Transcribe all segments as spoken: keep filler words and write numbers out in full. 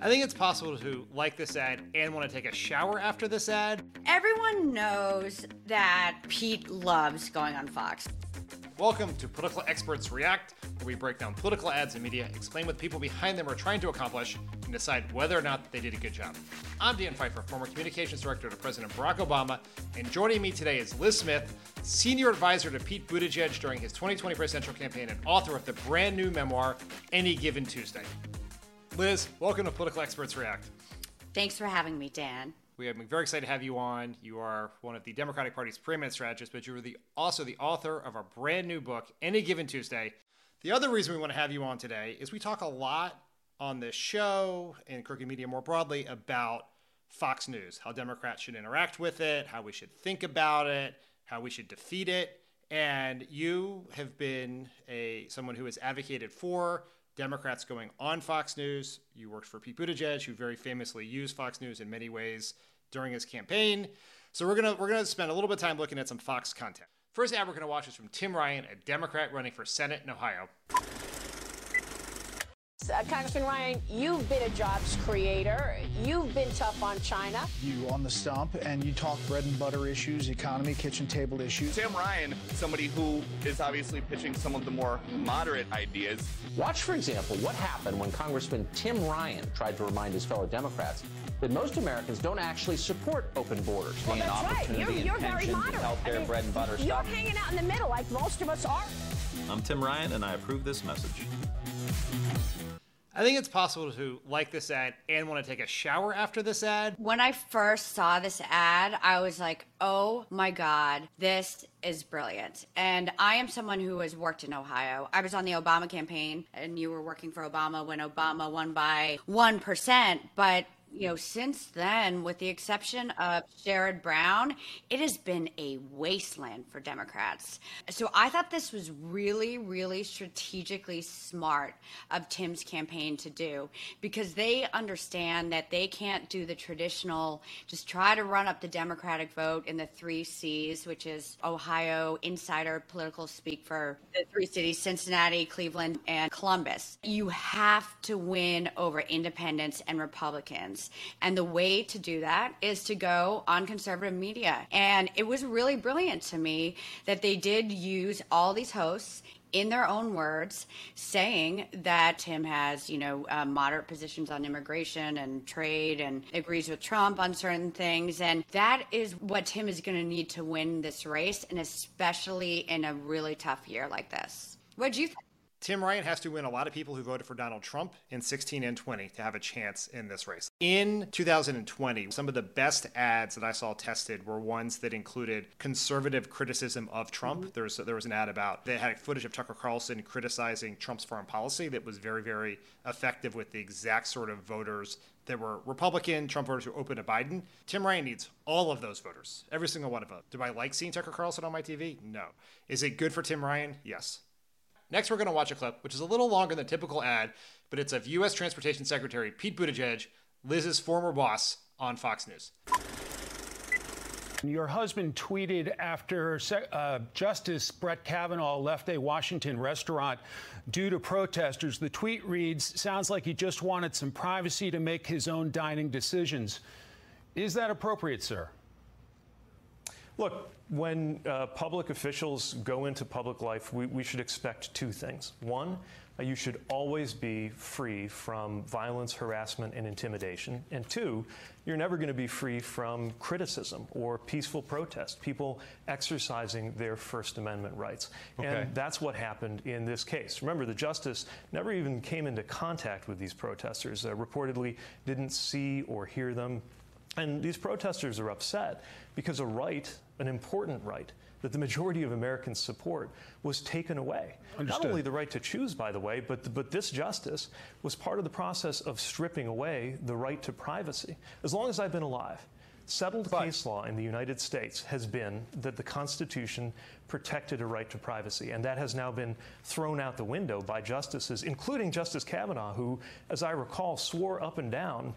I think it's possible to like this ad and want to take a shower after this ad. Everyone knows that Pete loves going on Fox. Welcome to Political Experts React, where we break down political ads and media, explain what the people behind them are trying to accomplish, and decide whether or not they did a good job. I'm Dan Pfeiffer, former communications director to President Barack Obama, and joining me today is Liz Smith, senior advisor to Pete Buttigieg during his twenty twenty presidential campaign and author of the brand new memoir, Any Given Tuesday. Liz, welcome to Political Experts React. Thanks for having me, Dan. We have been very excited to have you on. You are one of the Democratic Party's preeminent strategists, but you were the, also the author of a brand new book, Any Given Tuesday. The other reason we want to have you on today is we talk a lot on this show and Crooked Media more broadly about Fox News, how Democrats should interact with it, how we should think about it, how we should defeat it. And you have been a someone who has advocated for Democrats going on Fox News. You worked for Pete Buttigieg, who very famously used Fox News in many ways during his campaign. So we're gonna we're gonna spend a little bit of time looking at some Fox content. First ad we're gonna watch is from Tim Ryan, a Democrat running for Senate in Ohio. Uh, Congressman Ryan, you've been a jobs creator. You've been tough on China. You on the stump, and you talk bread and butter issues, economy, kitchen table issues. Tim Ryan, somebody who is obviously pitching some of the more moderate ideas. Watch, for example, what happened when Congressman Tim Ryan tried to remind his fellow Democrats that most Americans don't actually support open borders. Well, that's right. You're, you're very moderate. Healthcare, I mean, bread and butter you're stuff. You're hanging out in the middle like most of us are. I'm Tim Ryan, and I approve this message. I think it's possible to like this ad and want to take a shower after this ad. When I first saw this ad, I was like, oh my God, this is brilliant. And I am someone who has worked in Ohio. I was on the Obama campaign, and you were working for Obama when Obama won by one percent. But, you know, since then, with the exception of Sherrod Brown, it has been a wasteland for Democrats. So I thought this was really, really strategically smart of Tim's campaign to do, because they understand that they can't do the traditional, just try to run up the Democratic vote in the three C's, which is Ohio insider political speak for the three cities, Cincinnati, Cleveland, and Columbus. You have to win over independents and Republicans. And the way to do that is to go on conservative media. And it was really brilliant to me that they did use all these hosts in their own words, saying that Tim has, you know, uh, moderate positions on immigration and trade and agrees with Trump on certain things. And that is what Tim is going to need to win this race, and especially in a really tough year like this. What do you think? Tim Ryan has to win a lot of people who voted for Donald Trump in sixteen and twenty to have a chance in this race. In two thousand twenty, some of the best ads that I saw tested were ones that included conservative criticism of Trump. Mm-hmm. There was, there was an ad about, they had footage of Tucker Carlson criticizing Trump's foreign policy that was very, very effective with the exact sort of voters that were Republican, Trump voters who open to Biden. Tim Ryan needs all of those voters, every single one of them. Do I like seeing Tucker Carlson on my T V? No. Is it good for Tim Ryan? Yes. Next, we're going to watch a clip, which is a little longer than a typical ad, but it's of U S Transportation Secretary Pete Buttigieg, Liz's former boss, on Fox News. Your husband tweeted after uh, Justice Brett Kavanaugh left a Washington restaurant due to protesters. The tweet reads, sounds like he just wanted some privacy to make his own dining decisions. Is that appropriate, sir? Look, when uh, public officials go into public life, we, we should expect two things. One, uh, you should always be free from violence, harassment, and intimidation. And two, you're never going to be free from criticism or peaceful protest, people exercising their First Amendment rights. Okay. And that's what happened in this case. Remember, the justice never even came into contact with these protesters, uh, reportedly didn't see or hear them. And these protesters are upset because a right, an important right that the majority of Americans support was taken away. Understood. Not only the right to choose, by the way, but but this justice was part of the process of stripping away the right to privacy. As long as I've been alive, settled but, case law in the United States has been that the Constitution protected a right to privacy, and that has now been thrown out the window by justices, including Justice Kavanaugh, who, as I recall, swore up and down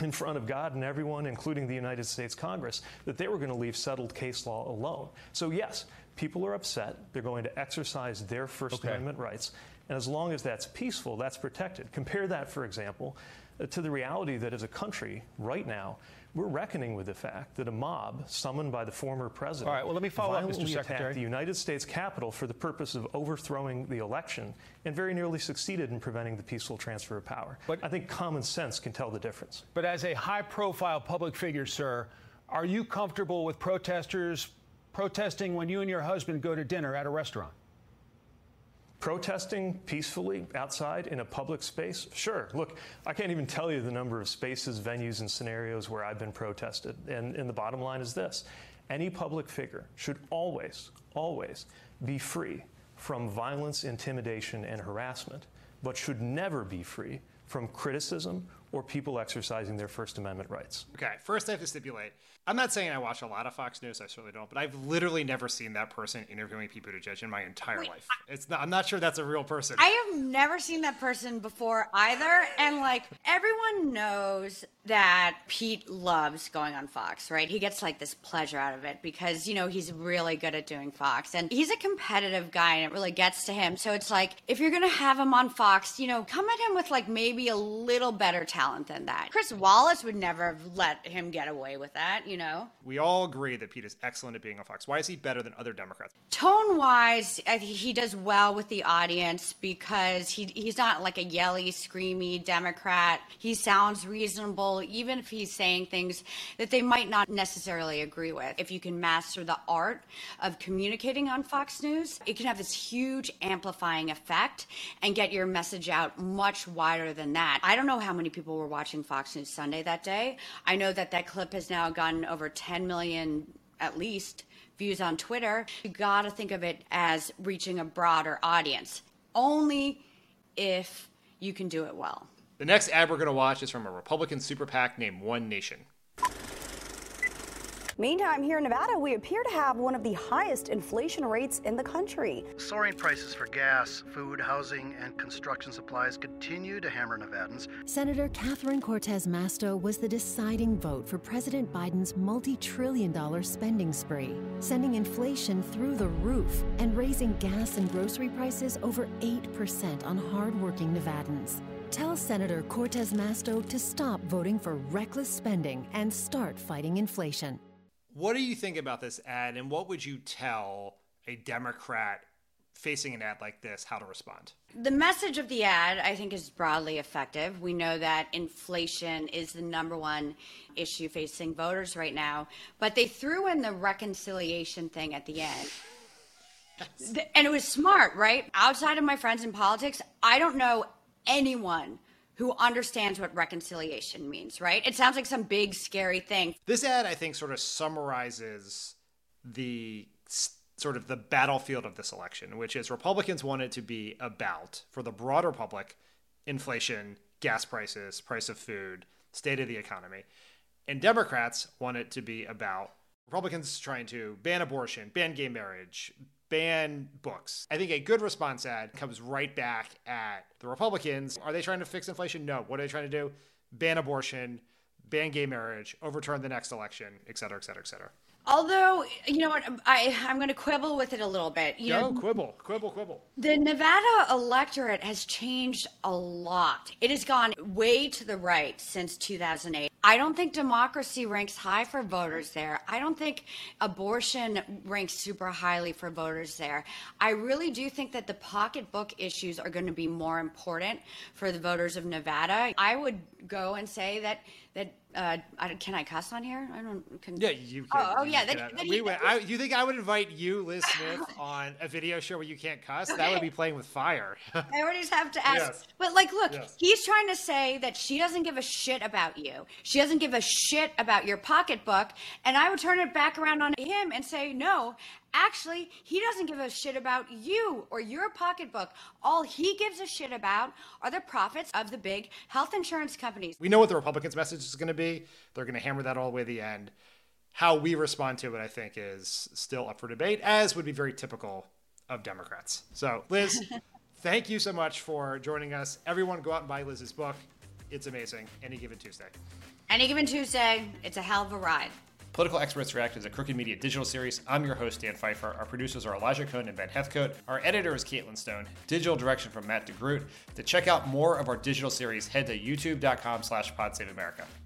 in front of God and everyone, including the United States Congress, that they were going to leave settled case law alone. So, yes, people are upset. They're going to exercise their First okay. Amendment rights. And as long as that's peaceful, that's protected. Compare that, for example, to the reality that as a country right now, we're reckoning with the fact that a mob summoned by the former president All right, well, let me follow violently up, Mister Secretary. attacked the United States Capitol for the purpose of overthrowing the election and very nearly succeeded in preventing the peaceful transfer of power. But I think common sense can tell the difference. But as a high-profile public figure, sir, are you comfortable with protesters protesting when you and your husband go to dinner at a restaurant? Protesting peacefully outside in a public space? Sure. Look, I can't even tell you the number of spaces, venues, and scenarios where I've been protested. And, and the bottom line is this. Any public figure should always, always be free from violence, intimidation, and harassment, but should never be free from criticism or people exercising their First Amendment rights. Okay, first I have to stipulate, I'm not saying I watch a lot of Fox News, I certainly don't, but I've literally never seen that person interviewing Pete Buttigieg in my entire Wait, life. I, it's not, I'm not sure that's a real person. I have never seen that person before either, and like, everyone knows that Pete loves going on Fox, right? He gets like this pleasure out of it because, you know, he's really good at doing Fox, and he's a competitive guy and it really gets to him, so it's like, if you're gonna have him on Fox, you know, come at him with like maybe a little better talent than that. Chris Wallace would never have let him get away with that, you know? We all agree that Pete is excellent at being on Fox. Why is he better than other Democrats? Tone-wise, I think he does well with the audience because he he's not like a yelly, screamy Democrat. He sounds reasonable, even if he's saying things that they might not necessarily agree with. If you can master the art of communicating on Fox News, it can have this huge amplifying effect and get your message out much wider than that. I don't know how many people were watching Fox News Sunday that day. I know that that clip has now gotten over ten million, at least, views on Twitter. You gotta think of it as reaching a broader audience, only if you can do it well. The next ad we're gonna watch is from a Republican super PAC named One Nation. Meantime, here in Nevada, we appear to have one of the highest inflation rates in the country. Soaring prices for gas, food, housing, and construction supplies continue to hammer Nevadans. Senator Catherine Cortez Masto was the deciding vote for President Biden's multi-trillion dollar spending spree, sending inflation through the roof and raising gas and grocery prices over eight percent on hardworking Nevadans. Tell Senator Cortez Masto to stop voting for reckless spending and start fighting inflation. What do you think about this ad, and what would you tell a Democrat facing an ad like this how to respond? The message of the ad, I think, is broadly effective. We know that inflation is the number one issue facing voters right now, but they threw in the reconciliation thing at the end. Yes. And it was smart, right? Outside of my friends in politics, I don't know anyone who understands what reconciliation means, right? It sounds like some big, scary thing. This ad, I think, sort of summarizes the sort of the battlefield of this election, which is Republicans want it to be about, for the broader public, inflation, gas prices, price of food, state of the economy. And Democrats want it to be about Republicans trying to ban abortion, ban gay marriage, ban books. I think a good response ad comes right back at the Republicans. Are they trying to fix inflation? No. What are they trying to do? Ban abortion, ban gay marriage, overturn the next election, et cetera, et cetera, et cetera. Although, you know what, I, I'm going to quibble with it a little bit. You Go, know, quibble, quibble, quibble. The Nevada electorate has changed a lot. It has gone way to the right since two thousand eight. I don't think democracy ranks high for voters there. I don't think abortion ranks super highly for voters there. I really do think that the pocketbook issues are going to be more important for the voters of Nevada. I would go and say that that uh, I, can I cuss on here? I don't. Can, yeah, you. Can. Oh, oh you yeah. Can. That, that, we that, would, I, you think I would invite you, Liz Smith, on a video show where you can't cuss? Okay. That would be playing with fire. I already have to ask. Yes. But like, look, yes. He's trying to say that she doesn't give a shit about you. She She doesn't give a shit about your pocketbook. And I would turn it back around on him and say, no, actually, he doesn't give a shit about you or your pocketbook. All he gives a shit about are the profits of the big health insurance companies. We know what the Republicans' message is going to be. They're going to hammer that all the way to the end. How we respond to it, I think, is still up for debate, as would be very typical of Democrats. So, Liz, thank you so much for joining us. Everyone, go out and buy Liz's book. It's amazing. Any Given Tuesday. Any Given Tuesday. It's a hell of a ride. Political Experts React is a Crooked Media digital series. I'm your host, Dan Pfeiffer. Our producers are Elijah Cohn and Ben Hethcote. Our editor is Caitlin Stone. Digital direction from Matt DeGroote. To check out more of our digital series, head to youtube dot com slash podsaveamerica.